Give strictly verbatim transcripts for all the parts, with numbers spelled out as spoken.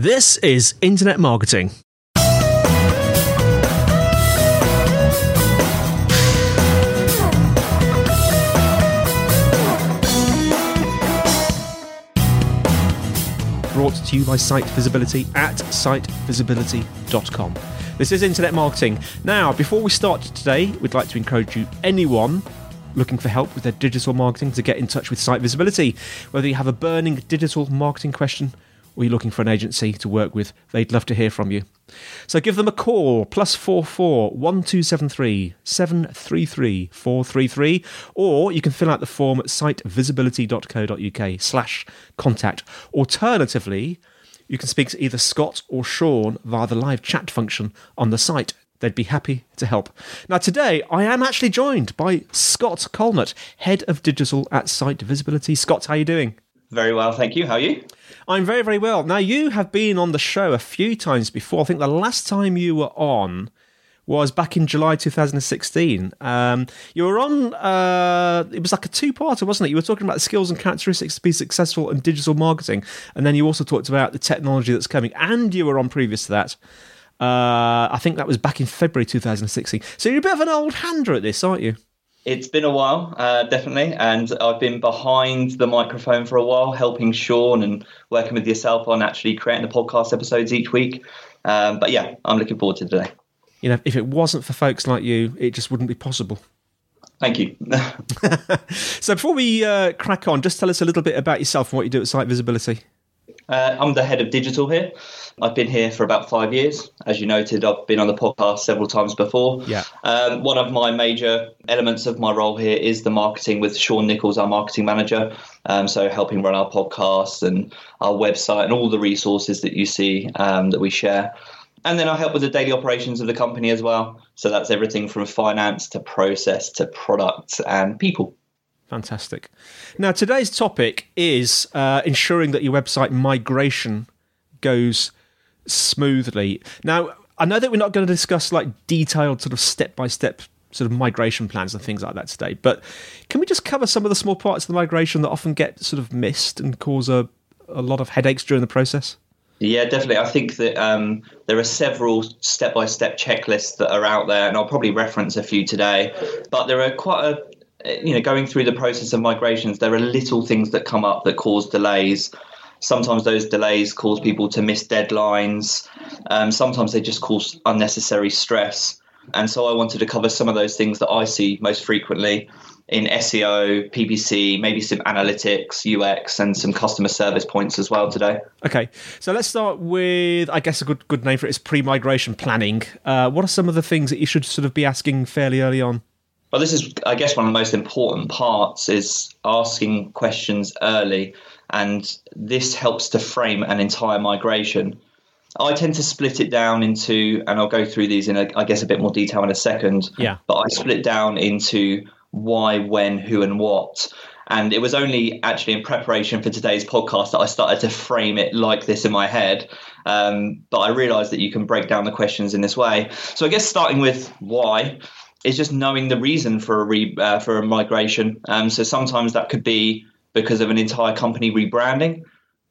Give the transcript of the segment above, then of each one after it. This is Internet Marketing. Brought to you by Site Visibility at site visibility dot com. This is Internet Marketing. Now, before we start today, we'd like to encourage you, anyone looking for help with their digital marketing, to get in touch with Site Visibility. Whether you have a burning digital marketing question or you're looking for an agency to work with, they'd love to hear from you. So give them a call, plus four four one two seven three seven three three four three three, or you can fill out the form at site visibility dot co dot uk slash contact. Alternatively, you can speak to either Scott or Sean via the live chat function on the site. They'd be happy to help. Now, today, I am actually joined by Scott Colenutt, Head of Digital at Site Visibility. Scott, how are you doing? Very well, thank you. How are you? I'm very, very well. Now, you have been on the show a few times before. I think the last time you were on was back in July two thousand sixteen. Um, you were on, uh, it was like a two-parter, wasn't it? You were talking about the skills and characteristics to be successful in digital marketing. And then you also talked about the technology that's coming. And you were on previous to that. Uh, I think that was back in February two thousand sixteen. So you're a bit of an old hander at this, aren't you? It's been a while, uh, definitely. And I've been behind the microphone for a while, helping Sean and working with yourself on actually creating the podcast episodes each week. Um, but yeah, I'm looking forward to today. You know, if it wasn't for folks like you, it just wouldn't be possible. Thank you. So before we uh, crack on, just tell us a little bit about yourself and what you do at Site Visibility. Uh, I'm the head of digital here. I've been here for about five years. As you noted, I've been on the podcast several times before. Yeah. Um, one of my major elements of my role here is the marketing with Sean Nichols, our marketing manager. Um, so helping run our podcasts and our website and all the resources that you see um, that we share. And then I help with the daily operations of the company as well. So that's everything from finance to process to product and people. Fantastic. Now, today's topic is uh, ensuring that your website migration goes smoothly. Now, I know that we're not going to discuss like detailed sort of step-by-step sort of migration plans and things like that today, but can we just cover some of the small parts of the migration that often get sort of missed and cause a, a lot of headaches during the process? Yeah, definitely. I think that um, there are several step-by-step checklists that are out there, and I'll probably reference a few today, but there are quite a You know, going through the process of migrations, there are little things that come up that cause delays. Sometimes those delays cause people to miss deadlines. Um, sometimes they just cause unnecessary stress. And so I wanted to cover some of those things that I see most frequently in S E O, P P C, maybe some analytics, U X, and some customer service points as well today. Okay, so let's start with, I guess a good good name for it is pre-migration planning. Uh, what are some of the things that you should sort of be asking fairly early on? Well, this is, I guess, one of the most important parts is asking questions early, and this helps to frame an entire migration. I tend to split it down into, and I'll go through these in, a, I guess, a bit more detail in a second, yeah. But I split down into why, when, who, and what. And it was only actually in preparation for today's podcast that I started to frame it like this in my head. Um, but I realized that you can break down the questions in this way. So I guess starting with why. It's just knowing the reason for a re, uh, for a migration. Um, so sometimes that could be because of an entire company rebranding.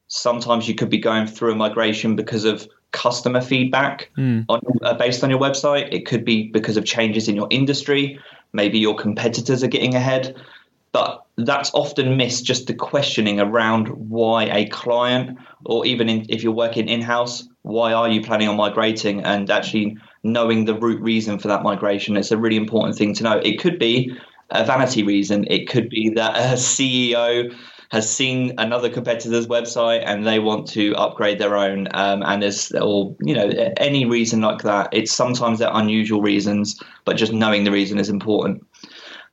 Sometimes you could be going through a migration because of customer feedback mm. on, uh, based on your website. It could be because of changes in your industry. Maybe your competitors are getting ahead. But that's often missed, just the questioning around why a client, or even in, if you're working in-house, why are you planning on migrating, and actually knowing the root reason for that migration. It's a really important thing to know. It could be a vanity reason. It could be that a C E O has seen another competitor's website and they want to upgrade their own. Um, and there's, or, you know, any reason like that. It's sometimes they're unusual reasons, but just knowing the reason is important.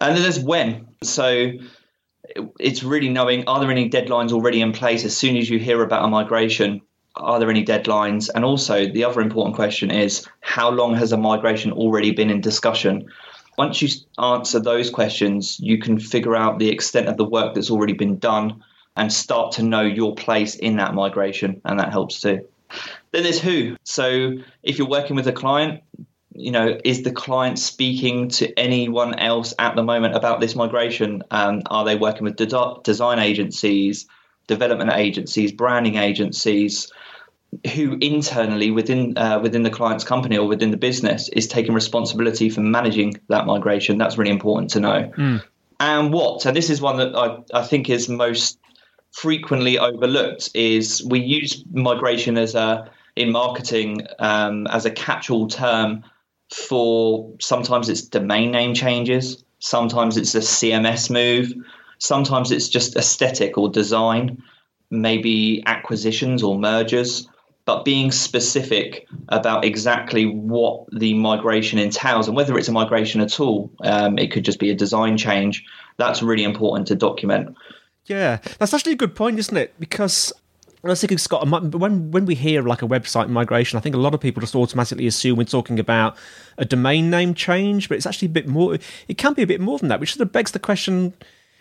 And then there's when. So it's really knowing, are there any deadlines already in place? As soon as you hear about a migration, are there any deadlines? And also the other important question is, how long has a migration already been in discussion? Once you answer those questions, you can figure out the extent of the work that's already been done and start to know your place in that migration. And that helps too. Then there's who. So if you're working with a client, you know, is the client speaking to anyone else at the moment about this migration? Um, are they working with de- design agencies, development agencies, branding agencies? who internally within uh, within the client's company or within the business is taking responsibility for managing that migration. That's really important to know. Mm. And what? And this is one that I, I think is most frequently overlooked, is we use migration as a in marketing um, as a catch-all term for sometimes it's domain name changes, sometimes it's a C M S move, sometimes it's just aesthetic or design, maybe acquisitions or mergers. But being specific about exactly what the migration entails and whether it's a migration at all, um, it could just be a design change, that's really important to document. Yeah, that's actually a good point, isn't it? Because I was thinking, Scott, when when we hear like a website migration, I think a lot of people just automatically assume we're talking about a domain name change, but it's actually a bit more, it can be a bit more than that, which sort of begs the question,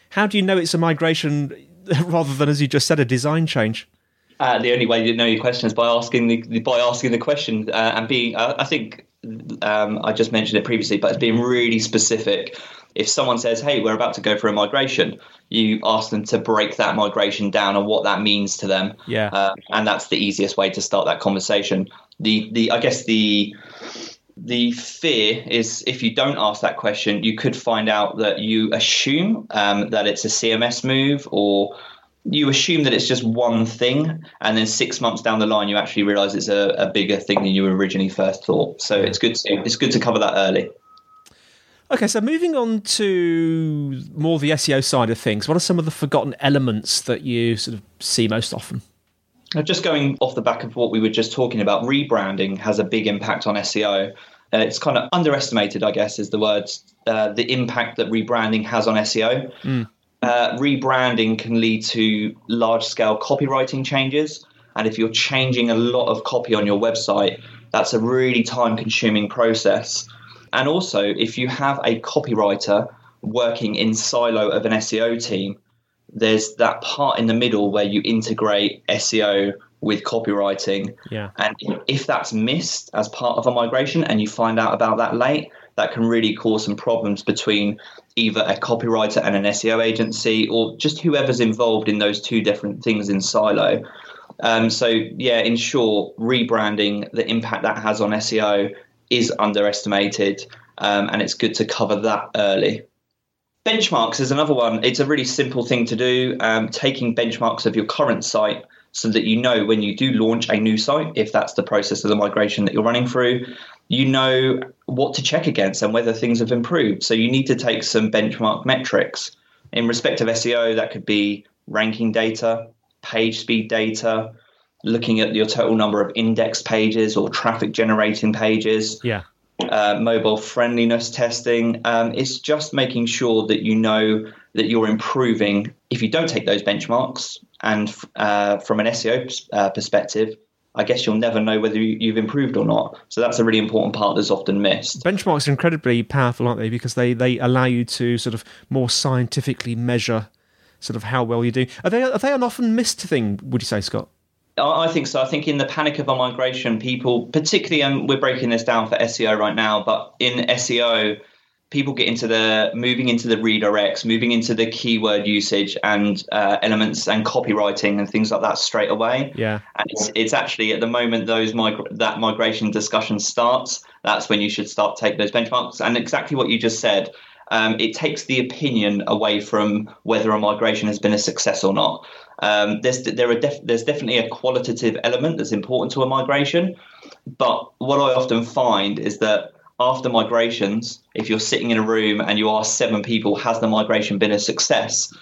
how do you know it's a migration rather than, as you just said, a design change? Uh, the only way you know your question is by asking the by asking the question uh, and being. Uh, I think um, I just mentioned it previously, but it's being really specific. If someone says, "Hey, we're about to go for a migration," you ask them to break that migration down and what that means to them. Yeah, uh, and that's the easiest way to start that conversation. The the I guess the the fear is if you don't ask that question, you could find out that you assume um, that it's a C M S move, or you assume that it's just one thing, and then six months down the line, you actually realise it's a, a bigger thing than you originally first thought. So it's good to it's good to cover that early. Okay, so moving on to more the S E O side of things, what are some of the forgotten elements that you sort of see most often? Now, just going off the back of what we were just talking about, rebranding has a big impact on S E O. Uh, it's kind of underestimated, I guess, is the word, uh, the impact that rebranding has on S E O. Mm. Uh, rebranding can lead to large-scale copywriting changes. And if you're changing a lot of copy on your website, that's a really time-consuming process. And also, if you have a copywriter working in silo of an S E O team, there's that part in the middle where you integrate S E O with copywriting. Yeah. And if that's missed as part of a migration and you find out about that late, that can really cause some problems between either a copywriter and an S E O agency, or just whoever's involved in those two different things in silo. Um, so, yeah, in short, rebranding, the impact that has on S E O is underestimated, um, and it's good to cover that early. Benchmarks is another one. It's a really simple thing to do, um, taking benchmarks of your current site so that you know when you do launch a new site, if that's the process of the migration that you're running through, you know what to check against and whether things have improved. So you need to take some benchmark metrics. In respect of S E O, that could be ranking data, page speed data, looking at your total number of indexed pages or traffic generating pages, yeah, uh, mobile friendliness testing. Um, it's just making sure that you know that you're improving. If you don't take those benchmarks, and uh, from an S E O uh, perspective, I guess you'll never know whether you've improved or not. So that's a really important part that's often missed. Benchmarks are incredibly powerful, aren't they? Because they, they allow you to sort of more scientifically measure sort of how well you do. Are they, are they an often missed thing, would you say, Scott? I think so. I think in the panic of a migration, people, particularly, and we're breaking this down for S E O right now, but in S E O, people get into the moving into the redirects, moving into the keyword usage and uh, elements and copywriting and things like that straight away. Yeah. And it's, it's actually at the moment those migra- that migration discussion starts, that's when you should start taking those benchmarks. And exactly what you just said, um, it takes the opinion away from whether a migration has been a success or not. Um, there's there are def- there's definitely a qualitative element that's important to a migration, but what I often find is that after migrations, if you're sitting in a room and you ask seven people, has the migration been a success?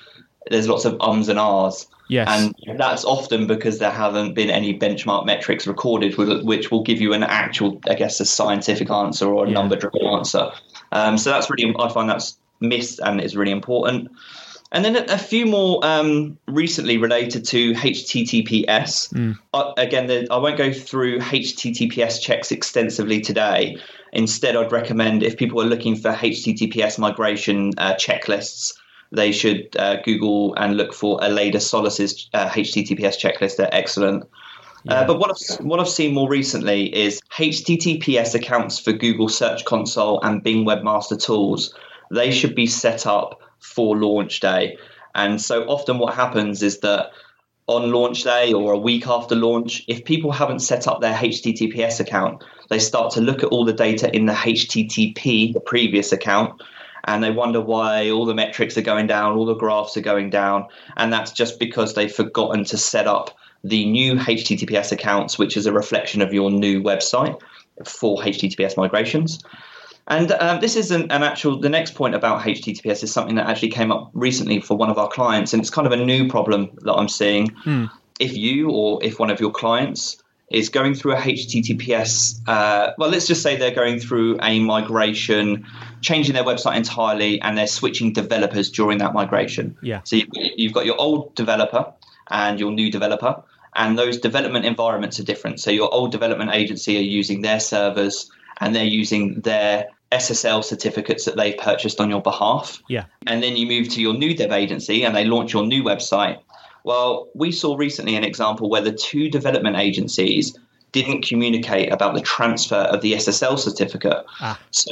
There's lots of ums and ahs. Yes. And that's often because there haven't been any benchmark metrics recorded, which will give you an actual, I guess, a scientific answer or a yeah. number-driven answer. Um, so that's really, I find that's missed and is really important. And then a few more um, recently related to H T T P S. Mm. I, again, the, I won't go through H T T P S checks extensively today. Instead, I'd recommend if people are looking for H T T P S migration uh, checklists, they should uh, Google and look for Aleda Solis' uh, H T T P S checklist. They're excellent. Yeah. Uh, but what I've, what I've seen more recently is H T T P S accounts for Google Search Console and Bing Webmaster Tools. They should be set up for launch day. And so often what happens is that on launch day or a week after launch, if people haven't set up their H T T P S account, they start to look at all the data in the H T T P, the previous account, and they wonder why all the metrics are going down, all the graphs are going down. And that's just because they've forgotten to set up the new H T T P S accounts, which is a reflection of your new website for H T T P S migrations. And um, this is an, an actual, the next point about H T T P S is something that actually came up recently for one of our clients. And it's kind of a new problem that I'm seeing. Hmm. If you or if one of your clients is going through a H T T P S, uh, well, let's just say they're going through a migration, changing their website entirely, and they're switching developers during that migration. Yeah. So you've got your old developer and your new developer, and those development environments are different. So your old development agency are using their servers, and they're using their S S L certificates that they've purchased on your behalf. Yeah. And then you move to your new dev agency and they launch your new website. Well, we saw recently an example where the two development agencies didn't communicate about the transfer of the S S L certificate. Ah. So,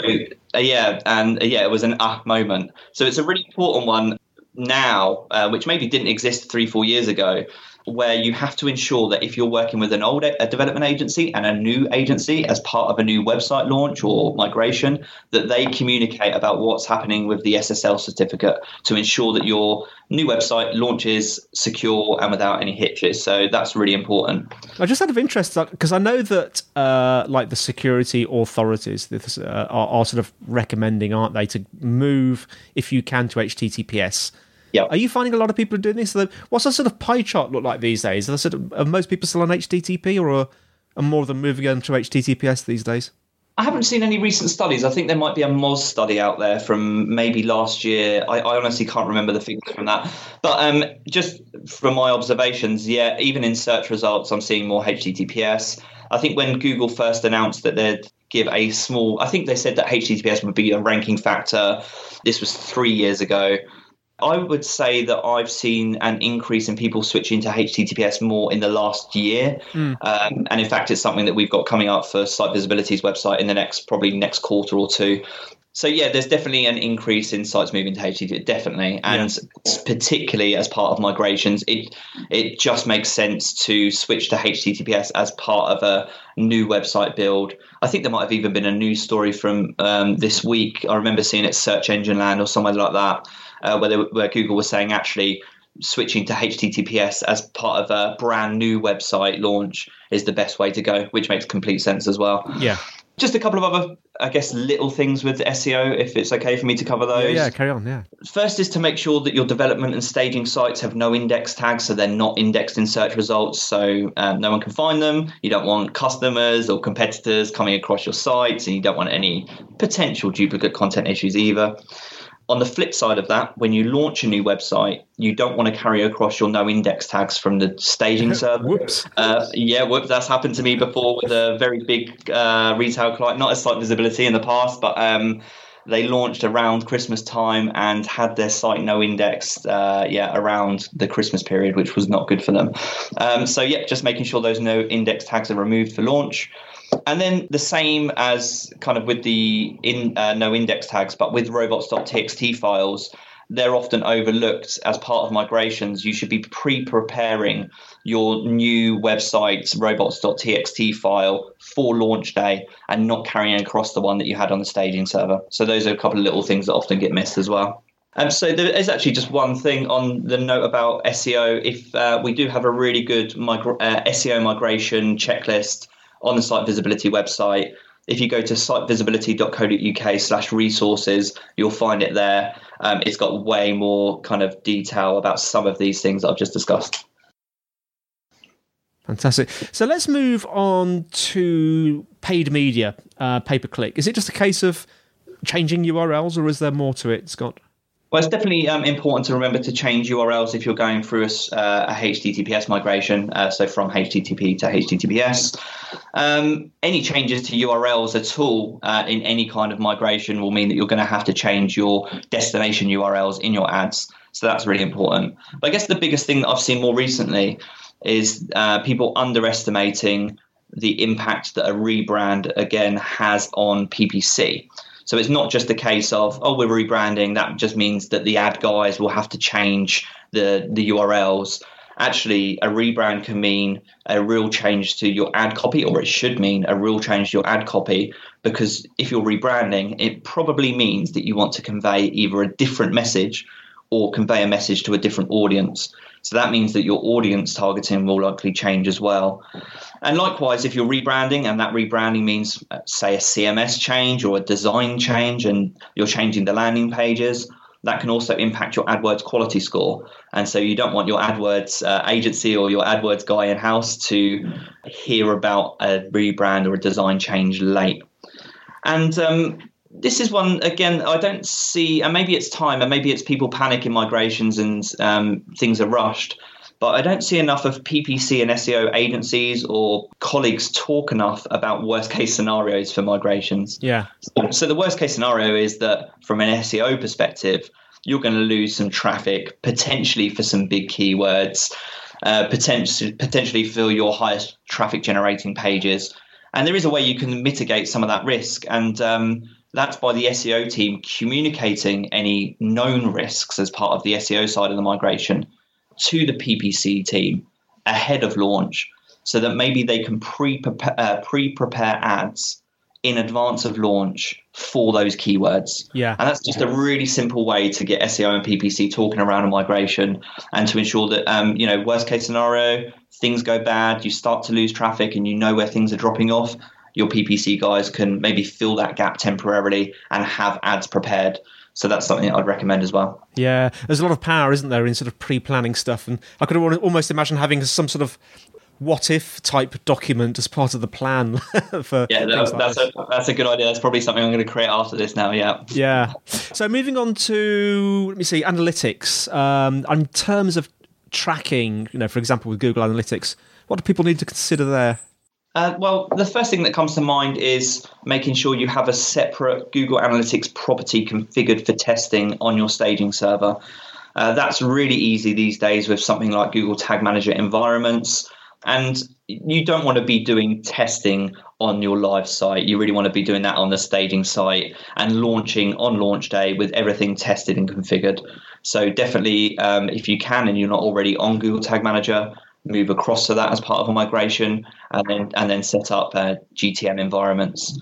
uh, yeah, and uh, yeah, it was an ah uh, moment. So it's a really important one now, uh, which maybe didn't exist three, four years ago, where you have to ensure that if you're working with an old a development agency and a new agency as part of a new website launch or migration, that they communicate about what's happening with the S S L certificate to ensure that your new website launches secure and without any hitches. So that's really important. I just out of interest, because I know that uh, like the security authorities this, uh, are, are sort of recommending, aren't they, to move, if you can, to H T T P S. Yeah. Are you finding a lot of people are doing this? What's a sort of pie chart look like these days? Are, sort of, are most people still on H T T P, or are, are more of them moving on to H T T P S these days? I haven't seen any recent studies. I think there might be a Moz study out there from maybe last year. I, I honestly can't remember the figures from that. But um, just from my observations, yeah, even in search results, I'm seeing more H T T P S. I think when Google first announced that they'd give a small, I think they said that H T T P S would be a ranking factor. This was three years ago. I would say that I've seen an increase in people switching to H T T P S more in the last year. Mm. Um, and in fact, it's something that we've got coming up for Site Visibility's website in the next, probably next quarter or two. So yeah, there's definitely an increase in sites moving to H T T P S, definitely. And yeah. Particularly as part of migrations, it it just makes sense to switch to H T T P S as part of a new website build. I think there might have even been a news story from um, this week. I remember seeing it Search Engine Land or somewhere like that, uh, where, they, where Google was saying actually switching to H T T P S as part of a brand new website launch is the best way to go, which makes complete sense as well. Yeah. Just a couple of other, I guess, little things with S E O, if it's okay for me to cover those. Yeah, yeah, carry on, yeah. First is to make sure that your development and staging sites have no index tags, so they're not indexed in search results, so um, no one can find them. You don't want customers or competitors coming across your sites, and you don't want any potential duplicate content issues either. On the flip side of that, when you launch a new website, you don't want to carry across your no index tags from the staging server. Whoops. Uh, yeah, whoops. That's happened to me before with a very big uh, retail client, not as Site Visibility in the past, but um, they launched around Christmas time and had their site no indexed uh, yeah, around the Christmas period, which was not good for them. Um, so, yeah, just making sure those no index tags are removed for launch. And then the same as kind of with the in, uh, no index tags, but with robots dot t x t files, they're often overlooked as part of migrations. You should be pre-preparing your new website's robots dot t x t file for launch day and not carrying across the one that you had on the staging server. So those are a couple of little things that often get missed as well. Um, so there is actually just one thing on the note about S E O. If uh, we do have a really good migra- uh, S E O migration checklist on the Site Visibility website. If you go to site visibility dot co dot u k slash resources, you'll find it there. Um, it's got way more kind of detail about some of these things that I've just discussed. Fantastic. So let's move on to paid media, uh, pay-per-click. Is it just a case of changing U R Ls, or is there more to it, Scott? Well, it's definitely um, important to remember to change U R Ls if you're going through a, uh, a H T T P S migration, uh, so from H T T P to H T T P S. Um, any changes to U R Ls at all uh, in any kind of migration will mean that you're going to have to change your destination U R Ls in your ads. So that's really important. But I guess the biggest thing that I've seen more recently is uh, people underestimating the impact that a rebrand, again, has on P P C. So it's not just a case of, oh, we're rebranding. That just means that the ad guys will have to change the, the U R Ls. actually a rebrand can mean a real change to your ad copy, or it should mean a real change to your ad copy, because if you're rebranding, it probably means that you want to convey either a different message or convey a message to a different audience. So that means that your audience targeting will likely change as well. And likewise, if you're rebranding and that rebranding means, say, a C M S change or a design change, and you're changing the landing pages, that can also impact your AdWords quality score. And so you don't want your AdWords uh, agency or your AdWords guy in-house to hear about a rebrand or a design change late. And um, this is one, again, I don't see, and maybe it's time, and maybe it's people panic in migrations and um, things are rushed, but I don't see enough of P P C and S E O agencies or colleagues talk enough about worst case scenarios for migrations. Yeah. So, so the worst case scenario is that from an S E O perspective, you're going to lose some traffic, potentially for some big keywords, uh, potentially, potentially for your highest traffic generating pages. And there is a way you can mitigate some of that risk. And um, that's by the S E O team communicating any known risks as part of the S E O side of the migration to the P P C team ahead of launch, so that maybe they can pre-prepare, uh, pre-prepare ads in advance of launch for those keywords. Yeah. And that's just a really simple way to get S E O and P P C talking around a migration, and to ensure that, um, you know, worst case scenario, things go bad, you start to lose traffic and you know where things are dropping off, your P P C guys can maybe fill that gap temporarily and have ads prepared. So that's something I'd recommend as well. Yeah, there's a lot of power, isn't there, in sort of pre-planning stuff. And I could almost imagine having some sort of what-if type document as part of the plan. for yeah, that, like that's, a, that's a good idea. That's probably something I'm going to create after this now, yeah. Yeah. So moving on to, let me see, analytics. Um, in terms of tracking, you know, for example, with Google Analytics, what do people need to consider there? Uh, well, the first thing that comes to mind is making sure you have a separate Google Analytics property configured for testing on your staging server. Uh, that's really easy these days with something like Google Tag Manager environments. And you don't want to be doing testing on your live site. You really want to be doing that on the staging site and launching on launch day with everything tested and configured. So definitely, um, if you can and you're not already on Google Tag Manager, move across to that as part of a migration, and then and then set up uh, G T M environments.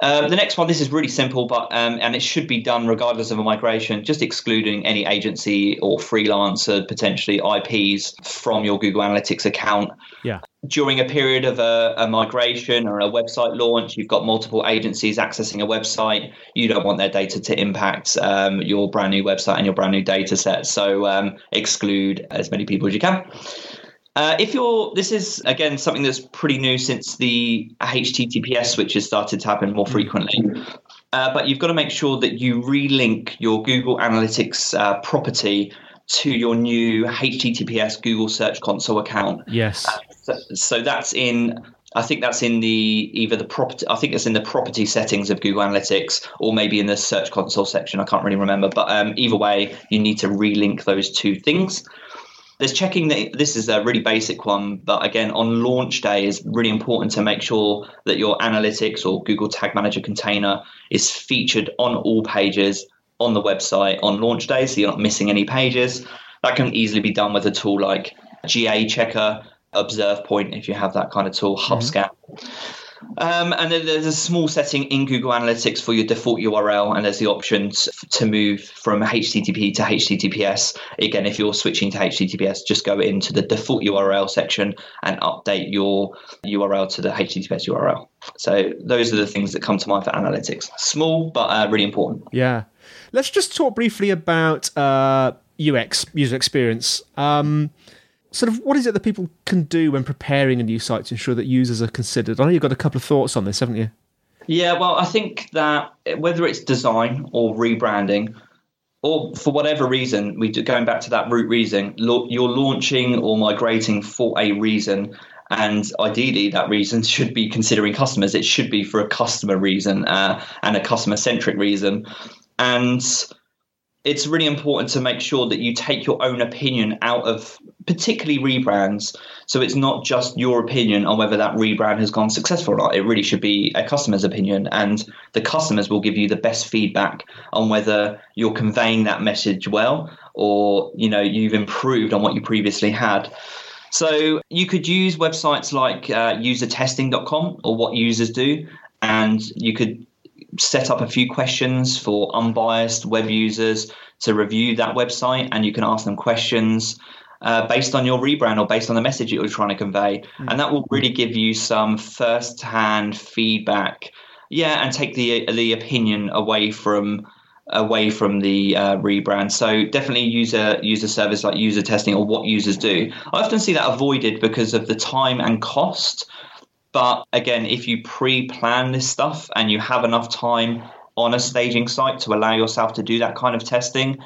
Uh, the next one, this is really simple, but um, and it should be done regardless of a migration, just excluding any agency or freelancer, potentially I Ps, from your Google Analytics account. Yeah. During a period of a, a migration or a website launch, you've got multiple agencies accessing a website. You don't want their data to impact um, your brand new website and your brand new data set. So um, exclude as many people as you can. Uh, if you're, this is again something that's pretty new since the H T T P S switch has started to happen more frequently. Uh, but you've got to make sure that you relink your Google Analytics uh, property to your new H T T P S Google Search Console account. Yes. Uh, so, so that's in. I think that's in the either the property. I think it's in the property settings of Google Analytics, or maybe in the Search Console section. I can't really remember. But um, either way, you need to relink those two things. There's checking that, this is a really basic one, but again, on launch day is really important to make sure that your analytics or Google Tag Manager container is featured on all pages on the website on launch day, so you're not missing any pages. That can easily be done with a tool like G A Checker, Observe Point, if you have that kind of tool, HubScout. Mm-hmm. Um, and then there's a small setting in Google Analytics for your default U R L, and there's the option to move from H T T P to H T T P S. Again, if you're switching to H T T P S, just go into the default U R L section and update your U R L to the H T T P S U R L. So those are the things that come to mind for analytics. Small, but uh, really important. Yeah. Let's just talk briefly about uh, U X, user experience. Um Sort of what is it that people can do when preparing a new site to ensure that users are considered? I know you've got a couple of thoughts on this, haven't you? Yeah, well, I think that whether it's design or rebranding, or for whatever reason, we do, going back to that root reason, you're launching or migrating for a reason. And ideally, that reason should be considering customers. It should be for a customer reason uh, and a customer-centric reason. And it's really important to make sure that you take your own opinion out of particularly rebrands. So it's not just your opinion on whether that rebrand has gone successful or not. It really should be a customer's opinion, and the customers will give you the best feedback on whether you're conveying that message well, or, you know, you've improved on what you previously had. So you could use websites like uh, user testing dot com or WhatUsersDo, and you could set up a few questions for unbiased web users to review that website, and you can ask them questions uh, based on your rebrand or based on the message you're trying to convey. Mm-hmm. And that will really give you some first-hand feedback, yeah, and take the the opinion away from away from the uh, rebrand. So definitely use a user service like user testing or WhatUsersDo. I often see that avoided because of the time and cost. But again, if you pre-plan this stuff and you have enough time on a staging site to allow yourself to do that kind of testing,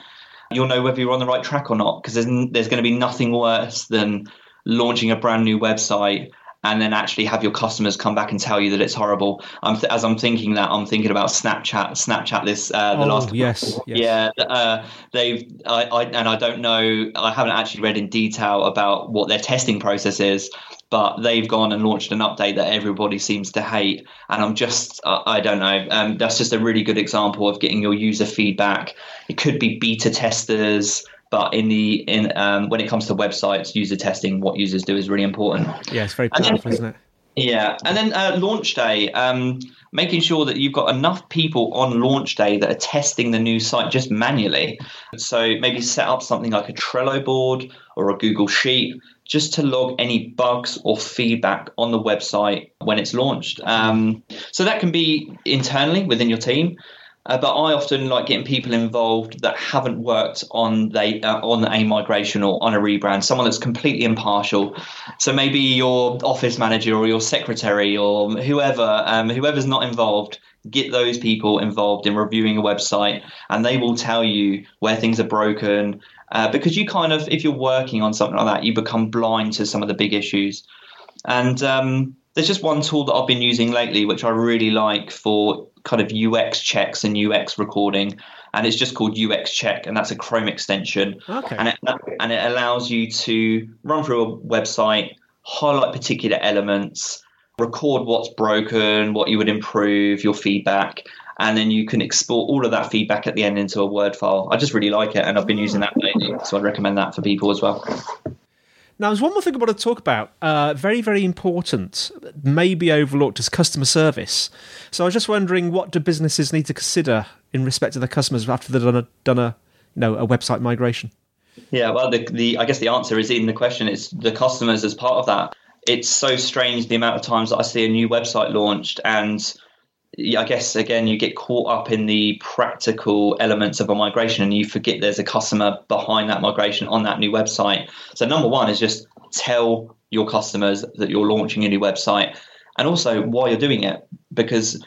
you'll know whether you're on the right track or not, because there's, there's going to be nothing worse than launching a brand new website and then actually have your customers come back and tell you that it's horrible. I'm th- as I'm thinking that, I'm thinking about Snapchat. Snapchat this uh, the oh, last couple yes, of yes. yeah uh, they've I, I and I don't know. I haven't actually read in detail about what their testing process is, but they've gone and launched an update that everybody seems to hate. And I'm just uh, I don't know. Um, that's just a really good example of getting your user feedback. It could be beta testers. But in the in um, when it comes to websites, user testing, WhatUsersDo is really important. Yeah, it's very powerful, then, isn't it? Yeah, and then uh, launch day, um, making sure that you've got enough people on launch day that are testing the new site just manually. So maybe set up something like a Trello board or a Google Sheet just to log any bugs or feedback on the website when it's launched. Um, so that can be internally within your team. Uh, but I often like getting people involved that haven't worked on they uh, on a migration or on a rebrand, someone that's completely impartial. So maybe your office manager or your secretary or whoever, um, whoever's not involved, get those people involved in reviewing a website, and they will tell you where things are broken. Uh, because you kind of, if you're working on something like that, you become blind to some of the big issues. And um, there's just one tool that I've been using lately, which I really like for kind of U X checks and U X recording, and it's just called U X check, and that's a Chrome extension. Okay. And it, and it allows you to run through a website, highlight particular elements, record what's broken, what you would improve, your feedback, and then you can export all of that feedback at the end into a Word file. I just really like it, and I've been using that lately, so I'd recommend that for people as well. Now, there's one more thing I want to talk about, uh, very, very important, maybe overlooked, is customer service. So I was just wondering, what do businesses need to consider in respect to their customers after they've done a, done a, you know, a website migration? Yeah, well, the, the I guess the answer is in the question. It's the customers as part of that. It's so strange the amount of times that I see a new website launched, and I guess, again, you get caught up in the practical elements of a migration and you forget there's a customer behind that migration on that new website. So number one is just tell your customers that you're launching a new website, and also why you're doing it, because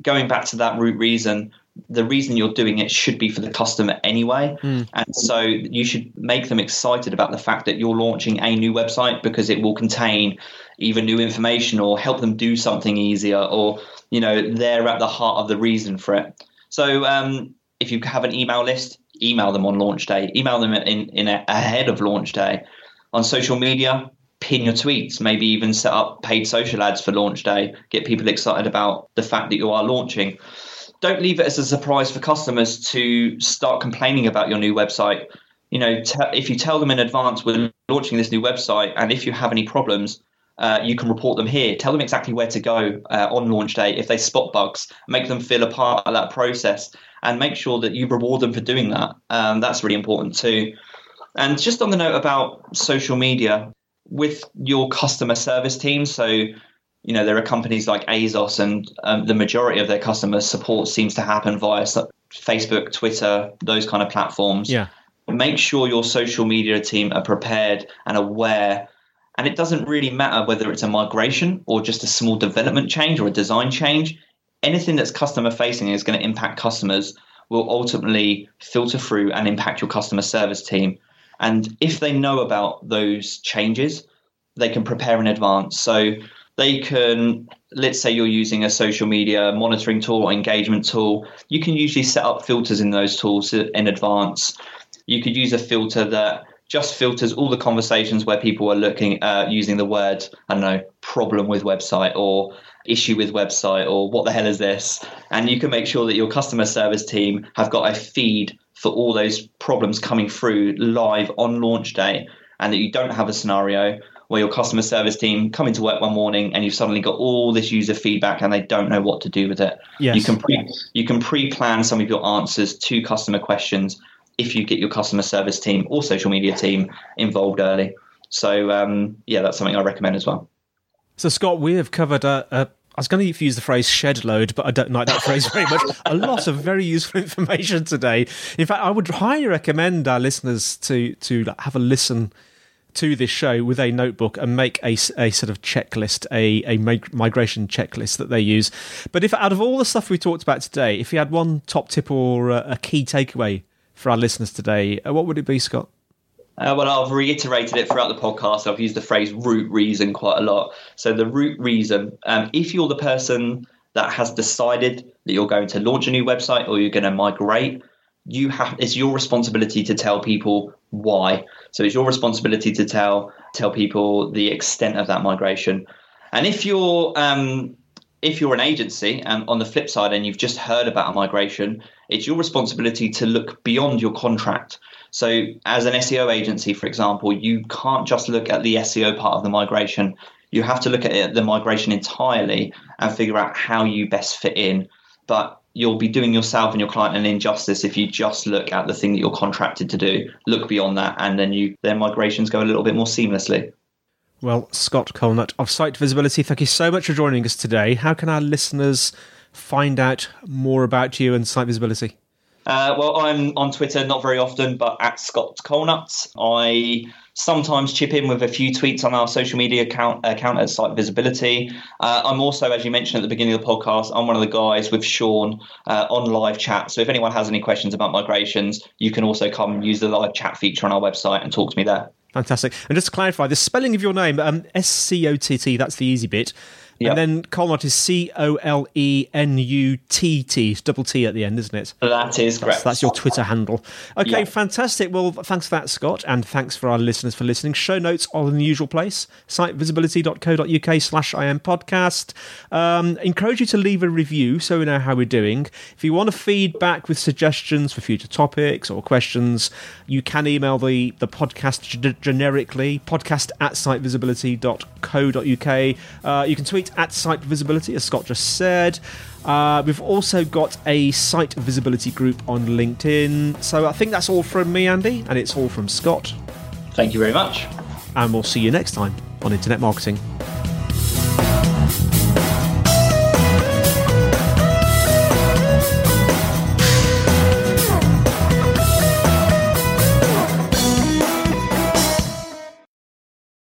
going back to that root reason, the reason you're doing it should be for the customer anyway. Mm. And so you should make them excited about the fact that you're launching a new website, because it will contain either new information or help them do something easier, or, you know, they're at the heart of the reason for it. So um, if you have an email list, email them on launch day, email them in, in a, ahead of launch day. On social media, pin your tweets, maybe even set up paid social ads for launch day, get people excited about the fact that you are launching. Don't leave it as a surprise for customers to start complaining about your new website. You know, t- if you tell them in advance, we're launching this new website, and if you have any problems, Uh, you can report them here. Tell them exactly where to go uh, on launch day if they spot bugs. Make them feel a part of that process, and make sure that you reward them for doing that. Um, that's really important too. And just on the note about social media, with your customer service team, so, you know, there are companies like ASOS, and um, the majority of their customer support seems to happen via Facebook, Twitter, those kind of platforms. Yeah. Make sure your social media team are prepared and aware. And it doesn't really matter whether it's a migration or just a small development change or a design change. Anything that's customer facing is going to impact customers will ultimately filter through and impact your customer service team. And if they know about those changes, they can prepare in advance. So they can, let's say you're using a social media monitoring tool or engagement tool, you can usually set up filters in those tools in advance. You could use a filter that just filters all the conversations where people are looking uh, using the word, I don't know, problem with website or issue with website or what the hell is this? And you can make sure that your customer service team have got a feed for all those problems coming through live on launch day, and that you don't have a scenario where your customer service team come into work one morning and you've suddenly got all this user feedback and they don't know what to do with it. Yes. You can pre, you can pre-plan some of your answers to customer questions if you get your customer service team or social media team involved early. So, um, yeah, that's something I recommend as well. So, Scott, we have covered a, a I was going to use the phrase shed load, but I don't like that phrase very much. A lot of very useful information today. In fact, I would highly recommend our listeners to to have a listen to this show with a notebook and make a, a sort of checklist, a, a migration checklist that they use. But if out of all the stuff we talked about today, if you had one top tip or a key takeaway for our listeners today, what would it be, Scott? Uh, well, I've reiterated it throughout the podcast. I've used the phrase root reason quite a lot. So the root reason, um, if you're the person that has decided that you're going to launch a new website or you're going to migrate, you have it's your responsibility to tell people why. So it's your responsibility to tell tell people the extent of that migration. And if you're um, if you're an agency, and um, on the flip side, and you've just heard about a migration, it's your responsibility to look beyond your contract. So as an S E O agency, for example, you can't just look at the S E O part of the migration. You have to look at it, the migration entirely and figure out how you best fit in. But you'll be doing yourself and your client an injustice if you just look at the thing that you're contracted to do. Look beyond that, and then you their migrations go a little bit more seamlessly. Well, Scott Colenutt of Site Visibility, thank you so much for joining us today. How can our listeners find out more about you and Site Visibility? Uh, well, I'm on Twitter, not very often, but at Scott Colenutt. I sometimes chip in with a few tweets on our social media account, account at Site Visibility. Uh, I'm also, as you mentioned at the beginning of the podcast, I'm one of the guys with Sean uh, on live chat. So if anyone has any questions about migrations, you can also come use the live chat feature on our website and talk to me there. Fantastic. And just to clarify, the spelling of your name, um, S C O T T, that's the easy bit. Yep. And then Colenutt is C O L E N U T T, double T at the end, isn't it? That is correct. That's, that's your Twitter handle. Okay, yep. Fantastic. Well, thanks for that, Scott, and thanks for our listeners for listening. Show notes are in the usual place, sitevisibility.co.uk slash IM podcast. Um, encourage you to leave a review so we know how we're doing. If you want to feedback with suggestions for future topics or questions, you can email the, the podcast g- generically, podcast at sitevisibility.co.uk. Uh, you can tweet at Site Visibility, as Scott just said. Uh, we've also got a Site Visibility group on LinkedIn. So I think that's all from me, Andy, and it's all from Scott. Thank you very much. And we'll see you next time on Internet Marketing.